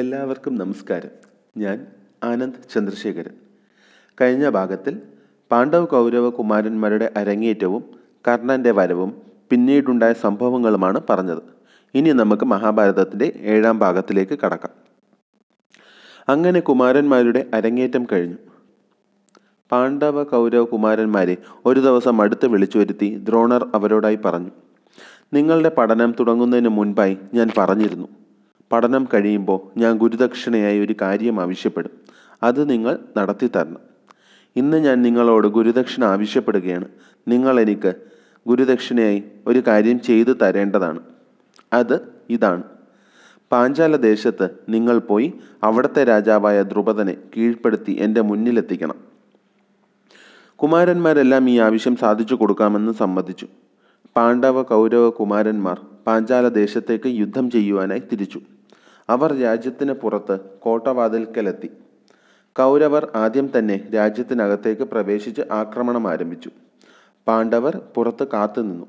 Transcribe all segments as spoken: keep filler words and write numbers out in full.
എല്ലാവർക്കും നമസ്കാരം. ഞാൻ ആനന്ദ് ചന്ദ്രശേഖരൻ. കഴിഞ്ഞ ഭാഗത്തിൽ പാണ്ഡവ കൗരവ കുമാരന്മാരുടെ അരങ്ങേറ്റവും കർണൻ്റെ വരവും പിന്നീടുണ്ടായ സംഭവങ്ങളുമാണ് പറഞ്ഞത്. ഇനി നമുക്ക് മഹാഭാരതത്തിൻ്റെ ഏഴാം ഭാഗത്തിലേക്ക് കടക്കാം. അങ്ങനെ കുമാരന്മാരുടെ അരങ്ങേറ്റം കഴിഞ്ഞു. പാണ്ഡവ കൗരവ കുമാരന്മാരെ ഒരു ദിവസം അടുത്ത് വിളിച്ചു വരുത്തി ദ്രോണർ അവരോടായി പറഞ്ഞു, നിങ്ങളുടെ പഠനം തുടങ്ങുന്നതിന് മുൻപായി ഞാൻ പറഞ്ഞിരുന്നു, പഠനം കഴിയുമ്പോൾ ഞാൻ ഗുരുദക്ഷിണയായി ഒരു കാര്യം ആവശ്യപ്പെടും, അത് നിങ്ങൾ നടത്തി തരണം. ഇന്ന് ഞാൻ നിങ്ങളോട് ഗുരുദക്ഷിണ ആവശ്യപ്പെടുകയാണ്. നിങ്ങൾ എനിക്ക് ഗുരുദക്ഷിണയായി ഒരു കാര്യം ചെയ്തു തരേണ്ടതാണ്. അത് ഇതാണ്: പാഞ്ചാല ദേശത്ത് നിങ്ങൾ പോയി അവിടുത്തെ രാജാവായ ദ്രുപദനെ കീഴ്പ്പെടുത്തി എൻ്റെ മുന്നിലെത്തിക്കണം. കുമാരന്മാരെല്ലാം ഈ ആവശ്യം സാധിച്ചു കൊടുക്കാമെന്ന് സമ്മതിച്ചു. പാണ്ഡവ കൗരവ കുമാരന്മാർ പാഞ്ചാല ദേശത്തേക്ക് യുദ്ധം ചെയ്യുവാനായി തിരിച്ചു. അവർ രാജ്യത്തിന് പുറത്ത് കോട്ടവാതിൽക്കലെത്തി. കൗരവർ ആദ്യം തന്നെ രാജ്യത്തിനകത്തേക്ക് പ്രവേശിച്ച് ആക്രമണം ആരംഭിച്ചു. പാണ്ഡവർ പുറത്ത് കാത്തുനിന്നു.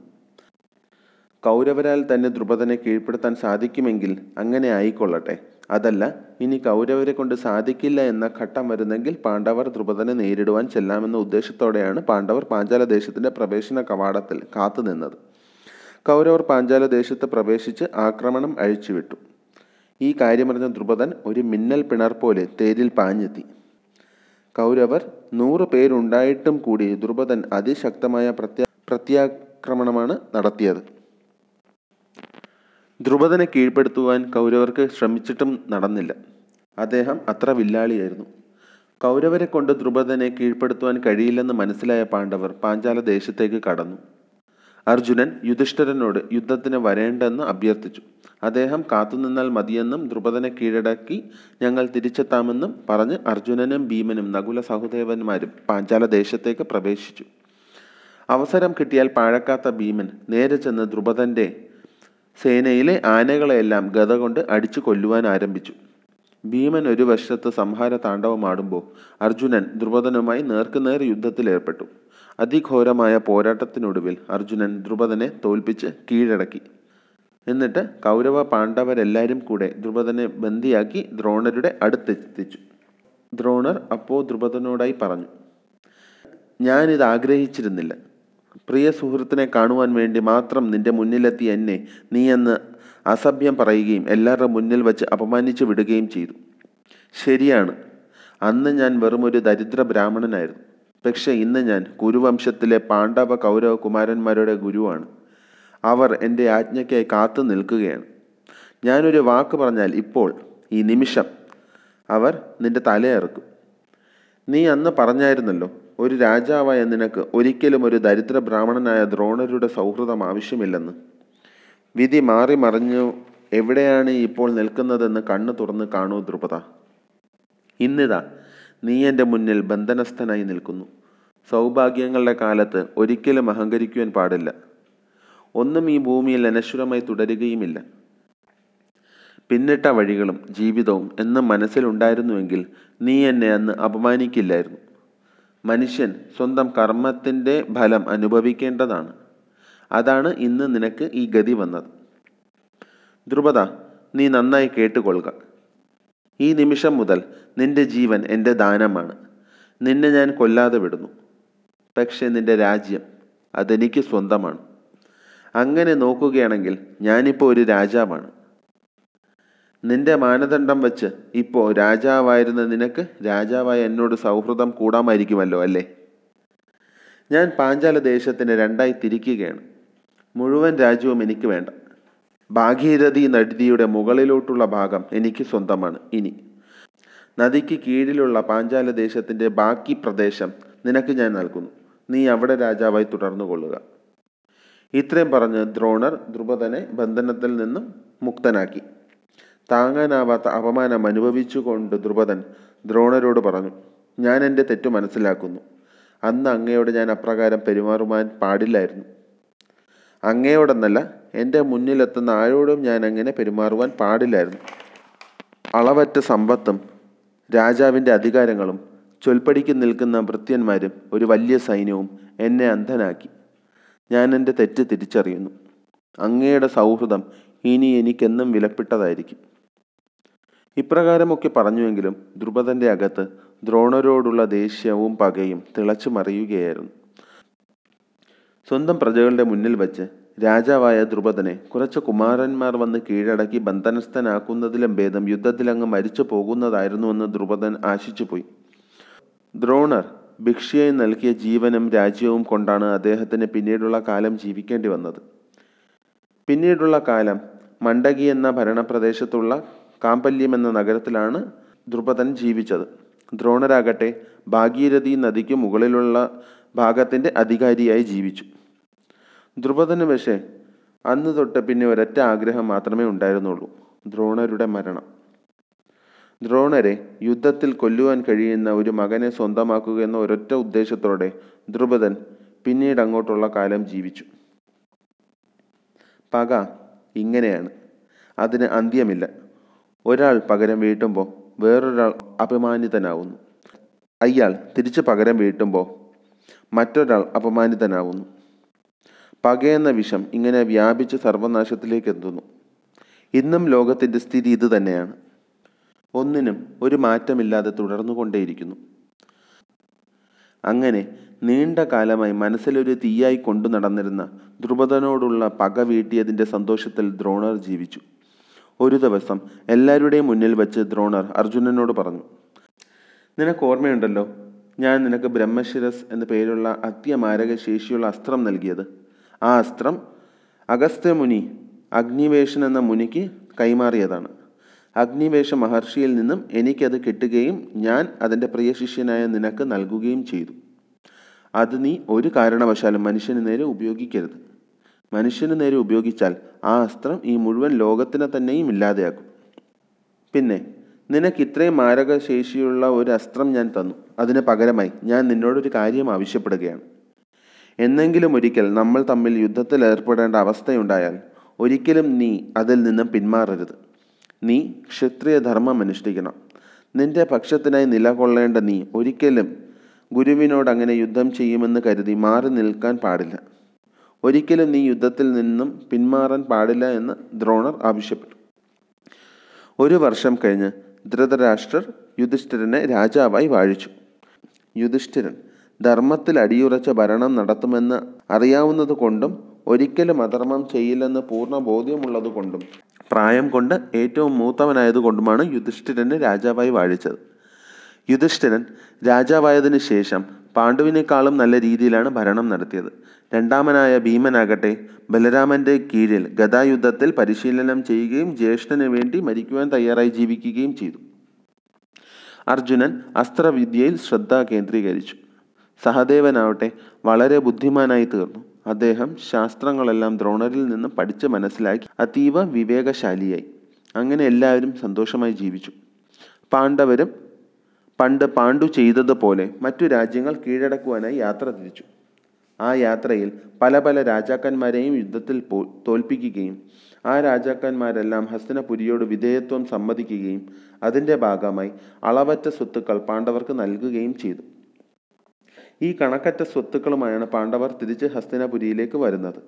കൗരവരാൽ തന്നെ ദ്രുപദനെ കീഴ്പ്പെടുത്താൻ സാധിക്കുമെങ്കിൽ അങ്ങനെ ആയിക്കൊള്ളട്ടെ, അതല്ല ഇനി കൗരവരെ കൊണ്ട് സാധിക്കില്ല എന്ന ഘട്ടം വരുന്നെങ്കിൽ പാണ്ഡവർ ദ്രുപദനെ നേരിടുവാൻ ചെല്ലാമെന്ന ഉദ്ദേശത്തോടെയാണ് പാണ്ഡവർ പാഞ്ചാല ദേശത്തിൻ്റെ പ്രവേശന കവാടത്തിൽ കാത്തുനിന്നത്. കൗരവർ പാഞ്ചാല ദേശത്ത് പ്രവേശിച്ച് ആക്രമണം അഴിച്ചുവിട്ടു. ഈ കാര്യമറിഞ്ഞ ദ്രുപദൻ ഒരു മിന്നൽ പിണർ പോലെ തേരിൽ പാഞ്ഞെത്തി. കൗരവർ നൂറ് പേരുണ്ടായിട്ടും കൂടി ദ്രുപദൻ അതിശക്തമായ പ്രത്യാ പ്രത്യാക്രമണമാണ് നടത്തിയത്. ദ്രുപദനെ കീഴ്പ്പെടുത്തുവാൻ കൗരവർക്ക് ശ്രമിച്ചിട്ടും നടന്നില്ല. അദ്ദേഹം അത്ര വില്ലാളിയായിരുന്നു. കൗരവരെ കൊണ്ട് ദ്രുപദനെ കീഴ്പ്പെടുത്തുവാൻ കഴിയില്ലെന്ന് മനസ്സിലായ പാണ്ഡവർ പാഞ്ചാല ദേശത്തേക്ക് കടന്നു. അർജുനൻ യുധിഷ്ഠിരനോട് യുദ്ധത്തിന് വരേണ്ടെന്ന് അഭ്യർത്ഥിച്ചു. അദ്ദേഹം കാത്തുനിന്നാൽ മതിയെന്നും ദ്രുപദനെ കീഴടക്കി ഞങ്ങൾ തിരിച്ചെത്താമെന്നും പറഞ്ഞ് അർജുനനും ഭീമനും നകുല സഹദേവന്മാരും പാഞ്ചാല ദേശത്തേക്ക് പ്രവേശിച്ചു. അവസരം കിട്ടിയാൽ പാഴക്കാത്ത ഭീമൻ നേരെ ചെന്ന് ദ്രുപദൻ്റെ സേനയിലെ ആനകളെയെല്ലാം ഗദ കൊണ്ട് അടിച്ചു കൊല്ലുവാൻ ആരംഭിച്ചു. ഭീമൻ ഒരു വശത്ത് സംഹാര താണ്ഡവമാടുമ്പോൾ അർജുനൻ ദ്രുപദനുമായി നേർക്കുനേർ യുദ്ധത്തിലേർപ്പെട്ടു. അതിഘോരമായ പോരാട്ടത്തിനൊടുവിൽ അർജുനൻ ദ്രുപദനെ തോൽപ്പിച്ച് കീഴടക്കി. എന്നിട്ട് കൗരവ പാണ്ഡവരെല്ലാവരും കൂടെ ദ്രുപദനെ ബന്ദിയാക്കി ദ്രോണരുടെ അടുത്തെത്തിച്ചു. ദ്രോണർ അപ്പോൾ ദ്രുപദനോടായി പറഞ്ഞു, ഞാനിത് ആഗ്രഹിച്ചിരുന്നില്ല. പ്രിയ സുഹൃത്തിനെ കാണുവാൻ വേണ്ടി മാത്രം നിന്റെ മുന്നിലെത്തി എന്നെ നീ എന്ന് അസഭ്യം പറയുകയും എല്ലാവരുടെ മുന്നിൽ വച്ച് അപമാനിച്ചു വിടുകയും ചെയ്തു. ശരിയാണ്, അന്ന് ഞാൻ വെറുമൊരു ദരിദ്ര ബ്രാഹ്മണനായിരുന്നു. പക്ഷേ ഇന്ന് ഞാൻ കുരുവംശത്തിലെ പാണ്ഡവ കൗരവ കുമാരന്മാരുടെ ഗുരുവാണ്. അവർ എൻ്റെ ആജ്ഞയ്ക്കായി കാത്തു നിൽക്കുകയാണ്. ഞാനൊരു വാക്ക് പറഞ്ഞാൽ ഇപ്പോൾ ഈ നിമിഷം അവർ നിന്റെ തലയിറക്കും. നീ അന്ന് പറഞ്ഞായിരുന്നല്ലോ, ഒരു രാജാവായ നിനക്ക് ഒരിക്കലും ഒരു ദരിദ്ര ബ്രാഹ്മണനായ ദ്രോണരുടെ സൗഹൃദം ആവശ്യമില്ലെന്ന്. വിധി മാറി മറിഞ്ഞു എവിടെയാണ് ഇപ്പോൾ നിൽക്കുന്നതെന്ന് കണ്ണു തുറന്ന് കാണൂ ദ്രുപദ. ഇന്നിതാ നീ എൻ്റെ മുന്നിൽ ബന്ധനസ്ഥനായി നിൽക്കുന്നു. സൗഭാഗ്യങ്ങളുടെ കാലത്ത് ഒരിക്കലും അഹങ്കരിക്കുവാൻ പാടില്ല. ഒന്നും ഈ ഭൂമിയിൽ അനശ്വരമായി തുടരുകയുമില്ല. പിന്നിട്ട വഴികളും ജീവിതവും എന്നും മനസ്സിലുണ്ടായിരുന്നുവെങ്കിൽ നീ എന്നെ അന്ന് അപമാനിക്കില്ലായിരുന്നു. മനുഷ്യൻ സ്വന്തം കർമ്മത്തിൻ്റെ ഫലം അനുഭവിക്കേണ്ടതാണ്. അതാണ് ഇന്ന് നിനക്ക് ഈ ഗതി വന്നത്. ദ്രുപദ, നീ നന്നായി കേട്ടുകൊള്ളുക. ഈ നിമിഷം മുതൽ നിന്റെ ജീവൻ എൻ്റെ ദാനമാണ്. നിന്നെ ഞാൻ കൊല്ലാതെ വിടുന്നു. പക്ഷേ നിന്റെ രാജ്യം അതെനിക്ക് സ്വന്തമാണ്. അങ്ങനെ നോക്കുകയാണെങ്കിൽ ഞാനിപ്പോൾ ഒരു രാജാവാണ്. നിന്റെ മാനദണ്ഡം വച്ച് ഇപ്പോൾ രാജാവായിരുന്ന നിനക്ക് രാജാവായ എന്നോട് സൗഹൃദം കൂടാമായിരിക്കുമല്ലോ അല്ലേ? ഞാൻ പാഞ്ചാല ദേശത്തിനെ രണ്ടായി തിരിക്കുകയാണ്. മുഴുവൻ രാജ്യവും എനിക്ക് വേണ്ട. ഭാഗീരഥി നദിയുടെ മുകളിലോട്ടുള്ള ഭാഗം എനിക്ക് സ്വന്തമാണ്. ഇനി നദിക്ക് കീഴിലുള്ള പാഞ്ചാല ദേശത്തിൻ്റെ ബാക്കി പ്രദേശം നിനക്ക് ഞാൻ നൽകുന്നു. നീ അവിടെ രാജാവായി തുടർന്നു കൊള്ളുക. ഇത്രയും പറഞ്ഞ് ദ്രോണർ ദ്രുപദനെ ബന്ധനത്തിൽ നിന്നും മുക്തനാക്കി. താങ്ങാനാവാത്ത അപമാനം അനുഭവിച്ചുകൊണ്ട് ദ്രുപദൻ ദ്രോണരോട് പറഞ്ഞു, ഞാൻ എൻ്റെ തെറ്റു മനസ്സിലാക്കുന്നു. അന്ന് അങ്ങയോട് ഞാൻ അപ്രകാരം പെരുമാറുവാൻ പാടില്ലായിരുന്നു. അങ്ങയോടെന്നല്ല, എൻ്റെ മുന്നിലെത്തുന്ന ആരോടും ഞാൻ അങ്ങനെ പെരുമാറുവാൻ പാടില്ലായിരുന്നു. അളവറ്റ സമ്പത്തും രാജാവിൻ്റെ അധികാരങ്ങളും ചൊൽപ്പടിക്ക് നിൽക്കുന്ന ഭൃത്യന്മാരും ഒരു വലിയ സൈന്യവും എന്നെ അന്ധനാക്കി. ഞാൻ എൻ്റെ തെറ്റ് തിരിച്ചറിയുന്നു. അങ്ങയുടെ സൗഹൃദം ഇനി എനിക്കെന്നും വിലപ്പെട്ടതായിരിക്കും. ഇപ്രകാരമൊക്കെ പറഞ്ഞുവെങ്കിലും ദ്രുപദൻ്റെ അകത്ത് ദ്രോണരോടുള്ള ദേഷ്യവും പകയും തിളച്ചു മറിയുകയായിരുന്നു. സ്വന്തം പ്രജകളുടെ മുന്നിൽ വച്ച് രാജാവായ ദ്രുപദനെ കുറച്ച് കുമാരന്മാർ വന്ന് കീഴടക്കി ബന്ധനസ്ഥനാക്കുന്നതിലും ഭേദം യുദ്ധത്തിലങ്ങ് മരിച്ചു പോകുന്നതായിരുന്നുവെന്ന് ദ്രുപദൻ ആശിച്ചുപോയി. ദ്രോണർ ഭിക്ഷയായി നൽകിയ ജീവനും രാജ്യവും കൊണ്ടാണ് അദ്ദേഹത്തിന് പിന്നീടുള്ള കാലം ജീവിക്കേണ്ടി വന്നത്. പിന്നീടുള്ള കാലം മണ്ഡകി എന്ന ഭരണപ്രദേശത്തുള്ള കാമ്പല്യം എന്ന നഗരത്തിലാണ് ദ്രുപദൻ ജീവിച്ചത്. ദ്രോണരാകട്ടെ ഭാഗീരഥി നദിക്ക് മുകളിലുള്ള ഭാഗത്തിൻ്റെ അധികാരിയായി ജീവിച്ചു. ദ്രുപദന് പക്ഷേ അന്ന് തൊട്ട് പിന്നെ ഒരൊറ്റ ആഗ്രഹം മാത്രമേ ഉണ്ടായിരുന്നുള്ളൂ, ദ്രോണരുടെ മരണം. ദ്രോണരെ യുദ്ധത്തിൽ കൊല്ലുവാൻ കഴിയുന്ന ഒരു മകനെ സ്വന്തമാക്കുക എന്ന ഒരൊറ്റ ഉദ്ദേശത്തോടെ ദ്രുപദൻ പിന്നീട് അങ്ങോട്ടുള്ള കാലം ജീവിച്ചു. പക ഇങ്ങനെയാണ്, അതിന് അന്ത്യമില്ല. ഒരാൾ പകരം വീട്ടുമ്പോൾ വേറൊരാൾ അപമാനിതനാവുന്നു, അയാൾ തിരിച്ച് പകരം വീട്ടുമ്പോൾ മറ്റൊരാൾ അപമാനിതനാവുന്നു. പകയെന്ന വിഷം ഇങ്ങനെ വ്യാപിച്ച് സർവനാശത്തിലേക്ക് എത്തുന്നു. ഇന്നും ലോകത്തിൻ്റെ സ്ഥിതി ഇത് തന്നെയാണ്. ഒന്നിനും ഒരു മാറ്റമില്ലാതെ തുടർന്നുകൊണ്ടേയിരിക്കുന്നു. അങ്ങനെ നീണ്ട കാലമായി മനസ്സിലൊരു തീയായി കൊണ്ടു നടന്നിരുന്ന ദ്രുപദനോടുള്ള പക വീട്ടിയതിൻ്റെ സന്തോഷത്തിൽ ദ്രോണർ ജീവിച്ചു. ഒരു ദിവസം എല്ലാവരുടെയും മുന്നിൽ വച്ച് ദ്രോണർ അർജുനനോട് പറഞ്ഞു, നിനക്ക് ഓർമ്മയുണ്ടല്ലോ ഞാൻ നിനക്ക് ബ്രഹ്മശിരസ് എന്ന പേരുള്ള അത്യമാരക ശേഷിയുള്ള അസ്ത്രം നൽകിയത്? ആ അസ്ത്രം അഗസ്ത്യ മുനി അഗ്നിവേശൻ എന്ന മുനിക്ക് കൈമാറിയതാണ്. അഗ്നിവേശ മഹർഷിയിൽ നിന്നും എനിക്കത് കിട്ടുകയും ഞാൻ അതിൻ്റെ പ്രിയ ശിഷ്യനായ നിനക്ക് നൽകുകയും ചെയ്തു. അത് നീ ഒരു കാരണവശാലും മനുഷ്യന് നേരെ ഉപയോഗിക്കരുത്. മനുഷ്യന് നേരെ ഉപയോഗിച്ചാൽ ആ അസ്ത്രം ഈ മുഴുവൻ ലോകത്തിനെ തന്നെയും ഇല്ലാതെയാക്കും. പിന്നെ നിനക്ക് ഇത്രയും മാരകശേഷിയുള്ള ഒരു അസ്ത്രം ഞാൻ തന്നു. അതിന് പകരമായി ഞാൻ നിന്നോടൊരു കാര്യം ആവശ്യപ്പെടുകയാണ്. എന്നെങ്കിലും ഒരിക്കൽ നമ്മൾ തമ്മിൽ യുദ്ധത്തിൽ ഏർപ്പെടേണ്ട അവസ്ഥയുണ്ടായാൽ ഒരിക്കലും നീ അതിൽ നിന്നും പിന്മാറരുത്. നീ ക്ഷത്രിയ ധർമ്മം അനുഷ്ഠിക്കണം. നിന്റെ പക്ഷത്തിനായി നിലകൊള്ളേണ്ട നീ ഒരിക്കലും ഗുരുവിനോടങ്ങനെ യുദ്ധം ചെയ്യുമെന്ന് കരുതി മാറി നിൽക്കാൻ പാടില്ല. ഒരിക്കലും നീ യുദ്ധത്തിൽ നിന്നും പിന്മാറാൻ പാടില്ല എന്ന് ദ്രോണർ ആവശ്യപ്പെട്ടു. ഒരു വർഷം കഴിഞ്ഞ് ധൃതരാഷ്ട്രർ യുധിഷ്ഠിരനെ രാജാവായി വാഴിച്ചു. യുധിഷ്ഠിരൻ ധർമ്മത്തിൽ അടിയുറച്ച ഭരണം നടത്തുമെന്ന് അറിയാവുന്നത് കൊണ്ടും ഒരിക്കലും അധർമ്മം ചെയ്യില്ലെന്ന് പൂർണ്ണ ബോധ്യമുള്ളത് കൊണ്ടും പ്രായം കൊണ്ട് ഏറ്റവും മൂത്തവനായതുകൊണ്ടുമാണ് യുധിഷ്ഠിരനെ രാജാവായി വാഴിച്ചത്. യുധിഷ്ഠിരൻ രാജാവായതിനു ശേഷം പാണ്ഡുവിനേക്കാളും നല്ല രീതിയിലാണ് ഭരണം നടത്തിയത്. രണ്ടാമനായ ഭീമനാകട്ടെ ബലരാമൻ്റെ കീഴിൽ ഗദായുദ്ധത്തിൽ പരിശീലനം ചെയ്യുകയും ജ്യേഷ്ഠന് വേണ്ടി മരിക്കുവാൻ തയ്യാറായി ജീവിക്കുകയും ചെയ്തു. അർജുനൻ അസ്ത്രവിദ്യയിൽ ശ്രദ്ധ കേന്ദ്രീകരിച്ചു. സഹദേവനാവട്ടെ വളരെ ബുദ്ധിമാനായി തീർന്നു. അദ്ദേഹം ശാസ്ത്രങ്ങളെല്ലാം ദ്രോണരിൽ നിന്നും പഠിച്ച് മനസ്സിലാക്കി അതീവ വിവേകശാലിയായി. അങ്ങനെ എല്ലാവരും സന്തോഷമായി ജീവിച്ചു. പാണ്ഡവരും പണ്ട് പാണ്ഡു ചെയ്തതുപോലെ മറ്റു രാജ്യങ്ങൾ കീഴടക്കുവാനായി യാത്ര തിരിച്ചു. ആ യാത്രയിൽ പല പല രാജാക്കന്മാരെയും യുദ്ധത്തിൽ പോ തോൽപ്പിക്കുകയും ആ രാജാക്കന്മാരെല്ലാം ഹസ്തിനപുരിയോട് വിധേയത്വം സമ്മതിക്കുകയും അതിൻ്റെ ഭാഗമായി അളവറ്റ സ്വത്തുക്കൾ പാണ്ഡവർക്ക് നൽകുകയും ചെയ്തു. ഈ കണക്കറ്റ സ്വത്തുക്കളുമായാണ് പാണ്ഡവർ തിരിച്ച് ഹസ്തിനപുരിയിലേക്ക് വരുന്നത്.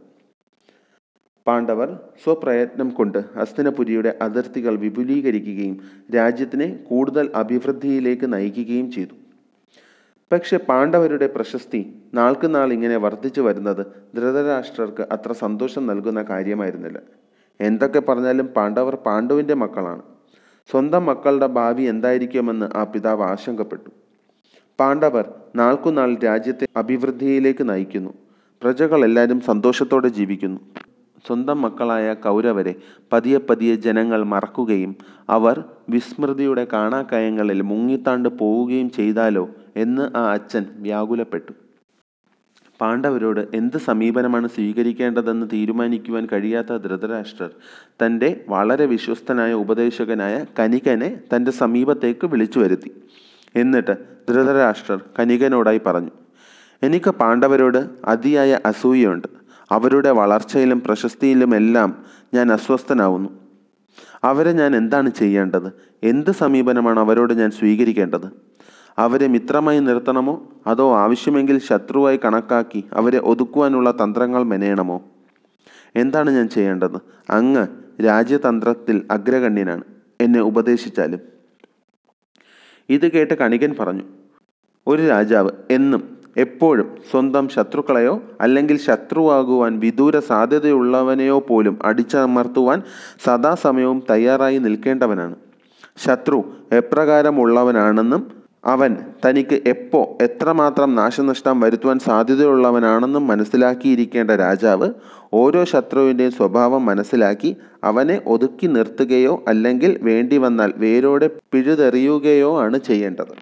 പാണ്ഡവർ സ്വപ്രയത്നം കൊണ്ട് ഹസ്തിനപുരിയുടെ അതിർത്തികൾ വിപുലീകരിക്കുകയും രാജ്യത്തിനെ കൂടുതൽ അഭിവൃദ്ധിയിലേക്ക് നയിക്കുകയും ചെയ്തു. പക്ഷെ പാണ്ഡവരുടെ പ്രശസ്തി നാൾക്ക് നാൾ ഇങ്ങനെ വർദ്ധിച്ചു വരുന്നത് ധൃതരാഷ്ട്രർക്ക് അത്ര സന്തോഷം നൽകുന്ന കാര്യമായിരുന്നില്ല. എന്തൊക്കെ പറഞ്ഞാലും പാണ്ഡവർ പാണ്ഡുവിൻ്റെ മക്കളാണ്. സ്വന്തം മക്കളുടെ ഭാവി എന്തായിരിക്കുമെന്ന് ആ പിതാവ് ആശങ്കപ്പെട്ടു. പാണ്ഡവർ നാൾക്കുനാൾ രാജ്യത്തെ അഭിവൃദ്ധിയിലേക്ക് നയിക്കുന്നു. പ്രജകളെല്ലാവരും സന്തോഷത്തോടെ ജീവിക്കുന്നു. സ്വന്തം മക്കളായ കൗരവരെ പതിയെ പതിയെ ജനങ്ങൾ മറക്കുകയും അവർ വിസ്മൃതിയുടെ കാണാക്കയങ്ങളിൽ മുങ്ങിത്താണ്ട് പോവുകയും ചെയ്താലോ എന്ന് ആ അച്ഛൻ വ്യാകുലപ്പെട്ടു. പാണ്ഡവരോട് എന്ത് സമീപനമാണ് സ്വീകരിക്കേണ്ടതെന്ന് തീരുമാനിക്കുവാൻ കഴിയാത്ത ധൃതരാഷ്ട്രർ തൻ്റെ വളരെ വിശ്വസ്തനായ ഉപദേശകനായ കണികനെ തൻ്റെ സമീപത്തേക്ക് വിളിച്ചു വരുത്തി. എന്നിട്ട് ധൃതരാഷ്ട്രർ കണികനോടായി പറഞ്ഞു, എനിക്ക് പാണ്ഡവരോട് അതിയായ അസൂയുണ്ട്. അവരുടെ വളർച്ചയിലും പ്രശസ്തിയിലുമെല്ലാം ഞാൻ അസ്വസ്ഥനാവുന്നു. അവരെ ഞാൻ എന്താണ് ചെയ്യേണ്ടത്? എന്ത് സമീപനമാണ് അവരോട് ഞാൻ സ്വീകരിക്കേണ്ടത്? അവരെ മിത്രമായി നിർത്തണമോ അതോ ആവശ്യമെങ്കിൽ ശത്രുവായി കണക്കാക്കി അവരെ ഒതുക്കുവാനുള്ള തന്ത്രങ്ങൾ മെനയണമോ? എന്താണ് ഞാൻ ചെയ്യേണ്ടത്? അങ്ങ് രാജ്യതന്ത്രത്തിൽ അഗ്രഗണ്യനാണ്. എന്നെ ഉപദേശിച്ചാലും. ഇത് കേട്ട് കണികൻ പറഞ്ഞു, ഒരു രാജാവ് എന്നും എപ്പോഴും സ്വന്തം ശത്രുക്കളെയോ അല്ലെങ്കിൽ ശത്രുവാകുവാൻ വിദൂര സാധ്യതയുള്ളവനെയോ പോലും അടിച്ചമർത്തുവാൻ സദാസമയവും തയ്യാറായി നിൽക്കേണ്ടവനാണ്. ശത്രു എപ്രകാരമുള്ളവനാണെന്നും അവൻ തനിക്ക് എപ്പോ എത്രമാത്രം നാശനഷ്ടം വരുത്തുവാൻ സാധ്യതയുള്ളവനാണെന്നും മനസ്സിലാക്കിയിരിക്കേണ്ട രാജാവ് ഓരോ ശത്രുവിൻ്റെയും സ്വഭാവം മനസ്സിലാക്കി അവനെ ഒതുക്കി നിർത്തുകയോ അല്ലെങ്കിൽ വേണ്ടി വന്നാൽ വേരോടെ പിഴുതെറിയുകയോ ആണ് ചെയ്യേണ്ടത്.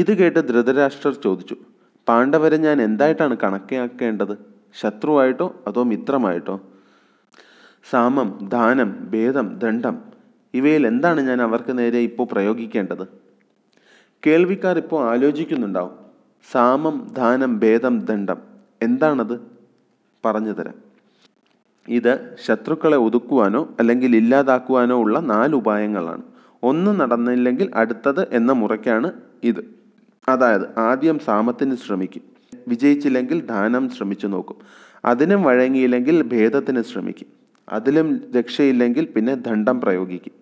ഇത് കേട്ട് ധൃതരാഷ്ട്രർ ചോദിച്ചു, പാണ്ഡവരെ ഞാൻ എന്തായിട്ടാണ് കണക്കാക്കേണ്ടത്? ശത്രുവായിട്ടോ അതോ മിത്രമായിട്ടോ? സാമം, ദാനം, ഭേദം, ദണ്ഡം ഇവയിൽ എന്താണ് ഞാൻ അവർക്ക് നേരെ ഇപ്പോൾ പ്രയോഗിക്കേണ്ടത്? കേൾവിക്കാർ ഇപ്പോൾ ആലോചിക്കുന്നുണ്ടാവും. സാമം, ദാനം, ഭേദം, ദണ്ഡം എന്താണത്? പറഞ്ഞു തരാം. ഇത് ശത്രുക്കളെ ഒതുക്കുവാനോ അല്ലെങ്കിൽ ഇല്ലാതാക്കുവാനോ ഉള്ള നാല് ഉപായങ്ങളാണ്. ഒന്ന് നടന്നില്ലെങ്കിൽ അടുത്തത് എന്ന മുറയ്ക്കാണ് ഇത്. അതായത് ആദ്യം സാമത്തിന് ശ്രമിക്കും, വിജയിച്ചില്ലെങ്കിൽ ദാനം ശ്രമിച്ചു നോക്കും, അതിനും വഴങ്ങിയില്ലെങ്കിൽ ഭേദത്തിന് ശ്രമിക്കും, അതിലും രക്ഷയില്ലെങ്കിൽ പിന്നെ ദണ്ഡം പ്രയോഗിക്കും.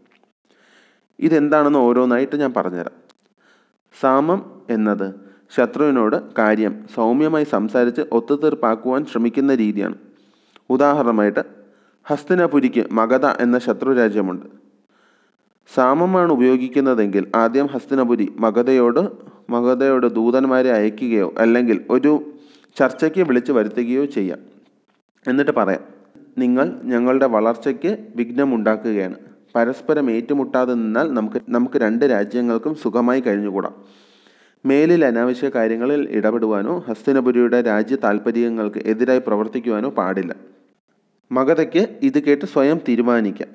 ഇതെന്താണെന്ന് ഓരോന്നായിട്ട് ഞാൻ പറഞ്ഞുതരാം. സാമം എന്നത് ശത്രുവിനോട് കാര്യം സൗമ്യമായി സംസാരിച്ച് ഒത്തുതീർപ്പാക്കുവാൻ ശ്രമിക്കുന്ന രീതിയാണ്. ഉദാഹരണമായിട്ട് ഹസ്തിനപുരിക്ക് മഗധ എന്ന ശത്രു രാജ്യമുണ്ട്. സാമമാണ് ഉപയോഗിക്കുന്നതെങ്കിൽ ആദ്യം ഹസ്തിനപുരി മഗധയോട് മഗധയോട് ദൂതന്മാരെ അയക്കുകയോ അല്ലെങ്കിൽ ഒരു ചർച്ചയ്ക്ക് വിളിച്ചു വരുത്തുകയോ ചെയ്യാം. എന്നിട്ട് പറയാം, നിങ്ങൾ ഞങ്ങളുടെ വളർച്ചയ്ക്ക് വിഘ്നമുണ്ടാക്കുകയാണ്, പരസ്പരം ഏറ്റുമുട്ടാതെ നിന്നാൽ നമുക്ക് നമുക്ക് രണ്ട് രാജ്യങ്ങൾക്കും സുഖമായി കഴിഞ്ഞുകൂടാം. മേലിൽ അനാവശ്യ കാര്യങ്ങളിൽ ഇടപെടുവാനോ ഹസ്തിനപുരിയുടെ രാജ്യ താൽപ്പര്യങ്ങൾക്ക് എതിരായി പ്രവർത്തിക്കുവാനോ പാടില്ല. മഗധയ്ക്ക് ഇത് കേട്ട് സ്വയം തീരുമാനിക്കാം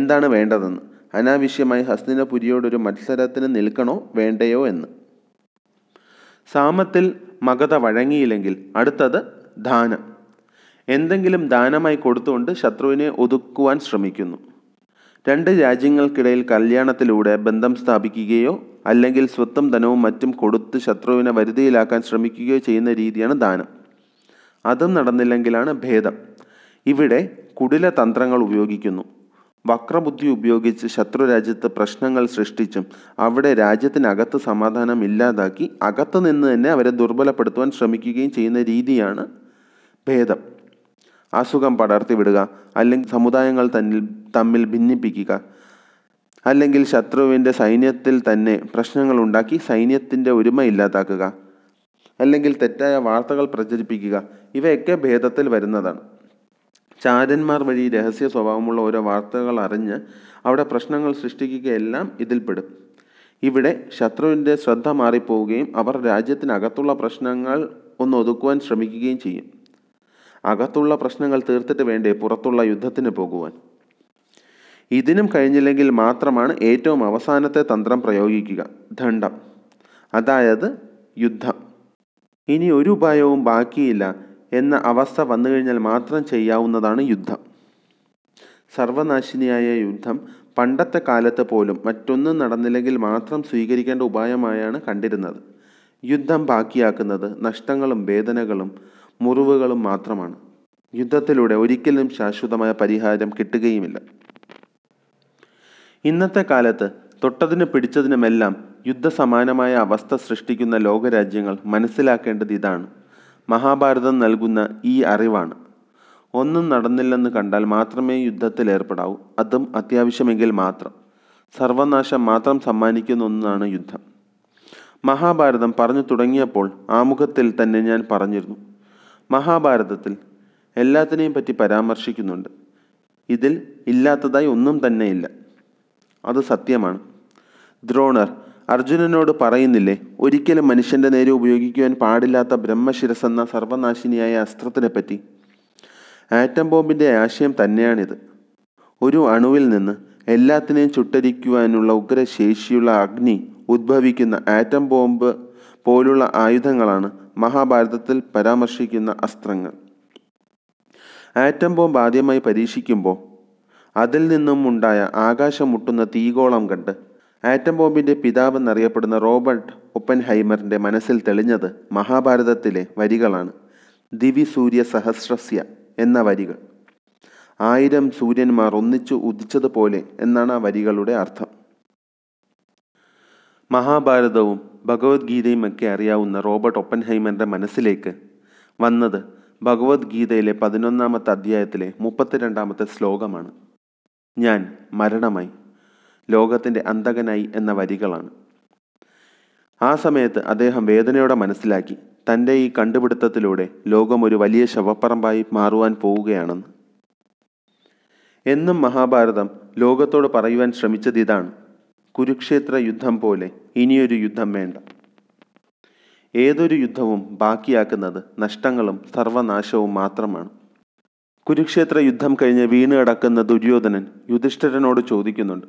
എന്താണ് വേണ്ടതെന്ന്, അനാവശ്യമായി ഹസ്തിനപുരിയോടൊരു മത്സരത്തിന് നിൽക്കണോ വേണ്ടയോ എന്ന്. സാമത്തിൽ മഗധ വഴങ്ങിയില്ലെങ്കിൽ അടുത്തത് ദാനം. എന്തെങ്കിലും ദാനമായി കൊടുത്തുകൊണ്ട് ശത്രുവിനെ ഒതുക്കുവാൻ ശ്രമിക്കുന്നു. രണ്ട് രാജ്യങ്ങൾക്കിടയിൽ കല്യാണത്തിലൂടെ ബന്ധം സ്ഥാപിക്കുകയോ അല്ലെങ്കിൽ സ്വത്തും ധനവും മറ്റും കൊടുത്ത് ശത്രുവിനെ വരുതിയിലാക്കാൻ ശ്രമിക്കുകയോ ചെയ്യുന്ന രീതിയാണ് ദാനം. അതും നടന്നില്ലെങ്കിലാണ് ഭേദം. ഇവിടെ കുടില തന്ത്രങ്ങൾ ഉപയോഗിക്കുന്നു. വക്രബുദ്ധി ഉപയോഗിച്ച് ശത്രുരാജ്യത്ത് പ്രശ്നങ്ങൾ സൃഷ്ടിച്ചും അവിടെ രാജ്യത്തിനകത്ത് സമാധാനം ഇല്ലാതാക്കി അകത്തു നിന്ന് തന്നെ അവരെ ദുർബലപ്പെടുത്തുവാൻ ശ്രമിക്കുകയും ചെയ്യുന്ന രീതിയാണ് ഭേദം. അസുഖം പടർത്തി വിടുക, അല്ലെങ്കിൽ സമുദായങ്ങൾ തന്നിൽ തമ്മിൽ ഭിന്നിപ്പിക്കുക, അല്ലെങ്കിൽ ശത്രുവിൻ്റെ സൈന്യത്തിൽ തന്നെ പ്രശ്നങ്ങൾ ഉണ്ടാക്കി സൈന്യത്തിൻ്റെ ഒരുമ ഇല്ലാതാക്കുക, അല്ലെങ്കിൽ തെറ്റായ വാർത്തകൾ പ്രചരിപ്പിക്കുക, ഇവയൊക്കെ ഭേദത്തിൽ വരുന്നതാണ്. ചാരന്മാർ വഴി രഹസ്യ സ്വഭാവമുള്ള ഓരോ വാർത്തകൾ അറിഞ്ഞ് അവിടെ പ്രശ്നങ്ങൾ സൃഷ്ടിക്കുകയെല്ലാം ഇതിൽപ്പെടും. ഇവിടെ ശത്രുവിൻ്റെ ശ്രദ്ധ മാറിപ്പോവുകയും അവർ രാജ്യത്തിനകത്തുള്ള പ്രശ്നങ്ങൾ ഒന്ന് ഒതുക്കുവാൻ ശ്രമിക്കുകയും ചെയ്യും. അകത്തുള്ള പ്രശ്നങ്ങൾ തീർത്തിട്ട് വേണ്ടേ പുറത്തുള്ള യുദ്ധത്തിന് പോകുവാൻ? ഇതിനും കഴിഞ്ഞില്ലെങ്കിൽ മാത്രമാണ് ഏറ്റവും അവസാനത്തെ തന്ത്രം പ്രയോഗിക്കുക, ദണ്ഡം, അതായത് യുദ്ധം. ഇനി ഒരു ഉപായവും ബാക്കിയില്ല എന്ന അവസ്ഥ വന്നു കഴിഞ്ഞാൽ മാത്രം ചെയ്യാവുന്നതാണ് യുദ്ധം. സർവനാശിനിയായ യുദ്ധം പണ്ടത്തെ കാലത്ത് പോലും മറ്റൊന്നും നടന്നില്ലെങ്കിൽ മാത്രം സ്വീകരിക്കേണ്ട ഉപായമായാണ് കണ്ടിരുന്നത്. യുദ്ധം ബാക്കിയാക്കുന്നത് നഷ്ടങ്ങളും വേദനകളും മുറിവുകളും മാത്രമാണ്. യുദ്ധത്തിലൂടെ ഒരിക്കലും ശാശ്വതമായ പരിഹാരം കിട്ടുകയുമില്ല. ഇന്നത്തെ കാലത്ത് തൊട്ടതിനും പിടിച്ചതിനുമെല്ലാം യുദ്ധസമാനമായ അവസ്ഥ സൃഷ്ടിക്കുന്ന ലോകരാജ്യങ്ങൾ മനസ്സിലാക്കേണ്ടത് ഇതാണ്. മഹാഭാരതം നൽകുന്ന ഈ അറിവാണ്. ഒന്നും നടന്നില്ലെന്ന് കണ്ടാൽ മാത്രമേ യുദ്ധത്തിൽ ഏർപ്പെടാവൂ, അതും അത്യാവശ്യമെങ്കിൽ മാത്രം. സർവനാശം മാത്രം സമ്മാനിക്കുന്ന ഒന്നാണ് യുദ്ധം. മഹാഭാരതം പറഞ്ഞു തുടങ്ങിയപ്പോൾ ആമുഖത്തിൽ തന്നെ ഞാൻ പറഞ്ഞിരുന്നു, മഹാഭാരതത്തിൽ എല്ലാത്തിനെയും പറ്റി പരാമർശിക്കുന്നുണ്ട്, ഇതിൽ ഇല്ലാത്തതായി ഒന്നും തന്നെയില്ല. അത് സത്യമാണ്. ദ്രോണർ അർജുനനോട് പറയുന്നില്ലേ, ഒരിക്കലും മനുഷ്യൻ്റെ നേരെ ഉപയോഗിക്കുവാൻ പാടില്ലാത്ത ബ്രഹ്മശിരസ് എന്ന സർവനാശിനിയായ അസ്ത്രത്തിനെ പറ്റി? ആറ്റം ബോംബിൻ്റെ ആശയം തന്നെയാണിത്. ഒരു അണുവിൽ നിന്ന് എല്ലാത്തിനെയും ചുട്ടരിക്കുവാനുള്ള ഉഗ്രശേഷിയുള്ള അഗ്നി ഉദ്ഭവിക്കുന്ന ആറ്റം ബോംബ് പോലുള്ള ആയുധങ്ങളാണ് മഹാഭാരതത്തിൽ പരാമർശിക്കുന്ന അസ്ത്രങ്ങൾ. ആറ്റം ബോംബ് ആദ്യമായി പരീക്ഷിക്കുമ്പോൾ അതിൽ നിന്നും ഉണ്ടായ ആകാശം മുട്ടുന്ന തീഗോളം കണ്ട് ആറ്റം ബോംബിൻ്റെ പിതാവെന്നറിയപ്പെടുന്ന റോബർട്ട് ഓപ്പൻഹൈമറിൻ്റെ മനസ്സിൽ തെളിഞ്ഞത് മഹാഭാരതത്തിലെ വരികളാണ്, ദിവി സൂര്യ സഹസ്രസ്യ എന്ന വരികൾ. ആയിരം സൂര്യന്മാർ ഒന്നിച്ചു ഉദിച്ചതുപോലെ എന്നാണ് ആ വരികളുടെ അർത്ഥം. മഹാഭാരതവും ഭഗവദ്ഗീതയും ഒക്കെ അറിയാവുന്ന റോബർട്ട് ഓപ്പൻഹൈമറിൻ്റെ മനസ്സിലേക്ക് വന്നത് ഭഗവദ്ഗീതയിലെ പതിനൊന്നാമത്തെ അധ്യായത്തിലെ മുപ്പത്തിരണ്ടാമത്തെ ശ്ലോകമാണ്. ഞാൻ മരണമായി, ലോകത്തിൻ്റെ അന്തകനായി എന്ന വരികളാണ്. ആ സമയത്ത് അദ്ദേഹം വേദനയോടെ മനസ്സിലാക്കി തൻ്റെ ഈ കണ്ടുപിടുത്തത്തിലൂടെ ലോകം ഒരു വലിയ ശവപ്പറമ്പായി മാറുവാൻ പോവുകയാണെന്ന്. എന്നും മഹാഭാരതം ലോകത്തോട് പറയുവാൻ ശ്രമിച്ചത് ഇതാണ്: കുരുക്ഷേത്ര യുദ്ധം പോലെ ഇനിയൊരു യുദ്ധം വേണ്ട. ഏതൊരു യുദ്ധവും ബാക്കിയാക്കുന്നത് നഷ്ടങ്ങളും സർവനാശവും മാത്രമാണ്. കുരുക്ഷേത്ര യുദ്ധം കഴിഞ്ഞ് വീണ് കിടക്കുന്ന ദുര്യോധനൻ യുധിഷ്ഠിരനോട് ചോദിക്കുന്നുണ്ട്,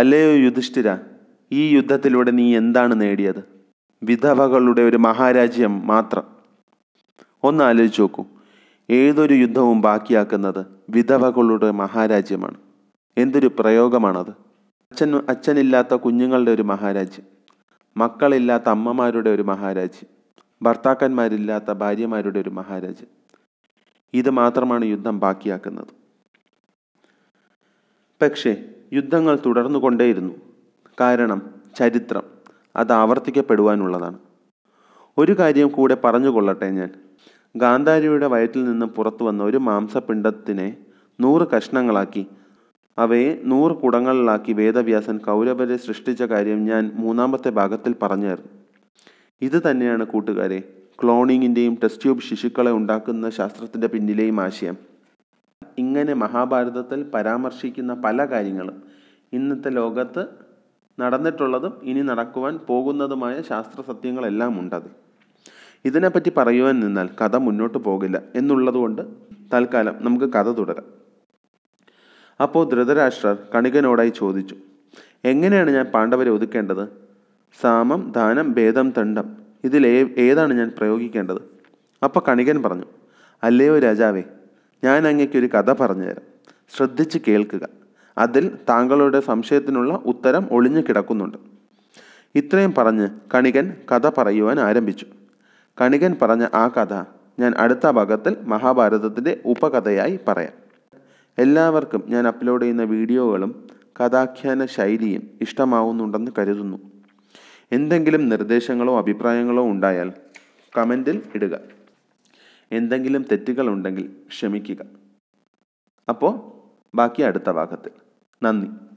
അല്ലയോ യുധിഷ്ഠിര, ഈ യുദ്ധത്തിലൂടെ നീ എന്താണ് നേടിയത്? വിധവകളുടെ ഒരു മഹാരാജ്യം മാത്രം. ഒന്ന് ആലോചിച്ച് നോക്കൂ, ഏതൊരു യുദ്ധവും ബാക്കിയാക്കുന്നത് വിധവകളുടെ മഹാരാജ്യമാണ്. എന്തൊരു പ്രയോഗമാണത്! അച്ഛൻ അച്ഛനില്ലാത്ത കുഞ്ഞുങ്ങളുടെ ഒരു മഹാരാജ്യം, മക്കളില്ലാത്ത അമ്മമാരുടെ ഒരു മഹാരാജ്യം, ഭർത്താക്കന്മാരില്ലാത്ത ഭാര്യമാരുടെ ഒരു മഹാരാജ്യം. ഇത് മാത്രമാണ് യുദ്ധം ബാക്കിയാക്കുന്നത്. പക്ഷേ യുദ്ധങ്ങൾ തുടർന്നു കൊണ്ടേയിരുന്നു. കാരണം ചരിത്രം അത് ആവർത്തിക്കപ്പെടുവാനുള്ളതാണ്. ഒരു കാര്യം കൂടെ പറഞ്ഞുകൊള്ളട്ടെ ഞാൻ. ഗാന്ധാരിയുടെ വയറ്റിൽ നിന്നും പുറത്തു വന്ന ഒരു മാംസപിണ്ഡത്തിനെ നൂറ് കഷ്ണങ്ങളാക്കി അവയെ നൂറ് കുടങ്ങളിലാക്കി വേദവ്യാസൻ കൗരവരെ സൃഷ്ടിച്ച കാര്യം ഞാൻ മൂന്നാമത്തെ ഭാഗത്തിൽ പറഞ്ഞായിരുന്നു. ഇത് തന്നെയാണ് കൂട്ടുകാരെ ക്ലോണിങ്ങിൻ്റെയും ടെസ്റ്റ് ട്യൂബ് ശിശുക്കളെ ഉണ്ടാക്കുന്ന ശാസ്ത്രത്തിൻ്റെ പിന്നിലെയും ആശയം. ഇങ്ങനെ മഹാഭാരതത്തിൽ പരാമർശിക്കുന്ന പല കാര്യങ്ങളും ഇന്നത്തെ ലോകത്ത് നടന്നിട്ടുള്ളതും ഇനി നടക്കുവാൻ പോകുന്നതുമായ ശാസ്ത്ര സത്യങ്ങളെല്ലാം ഉണ്ടത്. ഇതിനെപ്പറ്റി പറയുവാൻ നിന്നാൽ കഥ മുന്നോട്ട് പോകില്ല എന്നുള്ളതുകൊണ്ട് തൽക്കാലം നമുക്ക് കഥ തുടരാം. അപ്പോൾ ധൃതരാഷ്ട്രർ കണികനോടായി ചോദിച്ചു, എങ്ങനെയാണ് ഞാൻ പാണ്ഡവരെ ഒതുക്കേണ്ടത്? സാമം, ദാനം, ഭേദം, തണ്ഡം, ഇതിൽ ഏ ഏതാണ് ഞാൻ പ്രയോഗിക്കേണ്ടത്? അപ്പോൾ കണികൻ പറഞ്ഞു, അല്ലയോ രാജാവേ, ഞാൻ അങ്ങേക്കൊരു കഥ പറഞ്ഞുതരാം, ശ്രദ്ധിച്ച് കേൾക്കുക. അതിൽ താങ്കളുടെ സംശയത്തിനുള്ള ഉത്തരം ഒളിഞ്ഞു കിടക്കുന്നുണ്ട്. ഇത്രയും പറഞ്ഞ് കണികൻ കഥ പറയുവാൻ ആരംഭിച്ചു. കണികൻ പറഞ്ഞ ആ കഥ ഞാൻ അടുത്ത ഭാഗത്തിൽ മഹാഭാരതത്തിൻ്റെ ഉപകഥയായി പറയാം. എല്ലാവർക്കും ഞാൻ അപ്ലോഡ് ചെയ്യുന്ന വീഡിയോകളും കഥാഖ്യാന ശൈലിയും ഇഷ്ടമാവുന്നുണ്ടെന്ന് കരുതുന്നു. എന്തെങ്കിലും നിർദ്ദേശങ്ങളോ അഭിപ്രായങ്ങളോ ഉണ്ടായാൽ കമൻറ്റിൽ ഇടുക. എന്തെങ്കിലും തെറ്റുകളുണ്ടെങ്കിൽ ക്ഷമിക്കുക. അപ്പോൾ ബാക്കി അടുത്ത ഭാഗത്തിൽ. നന്ദി.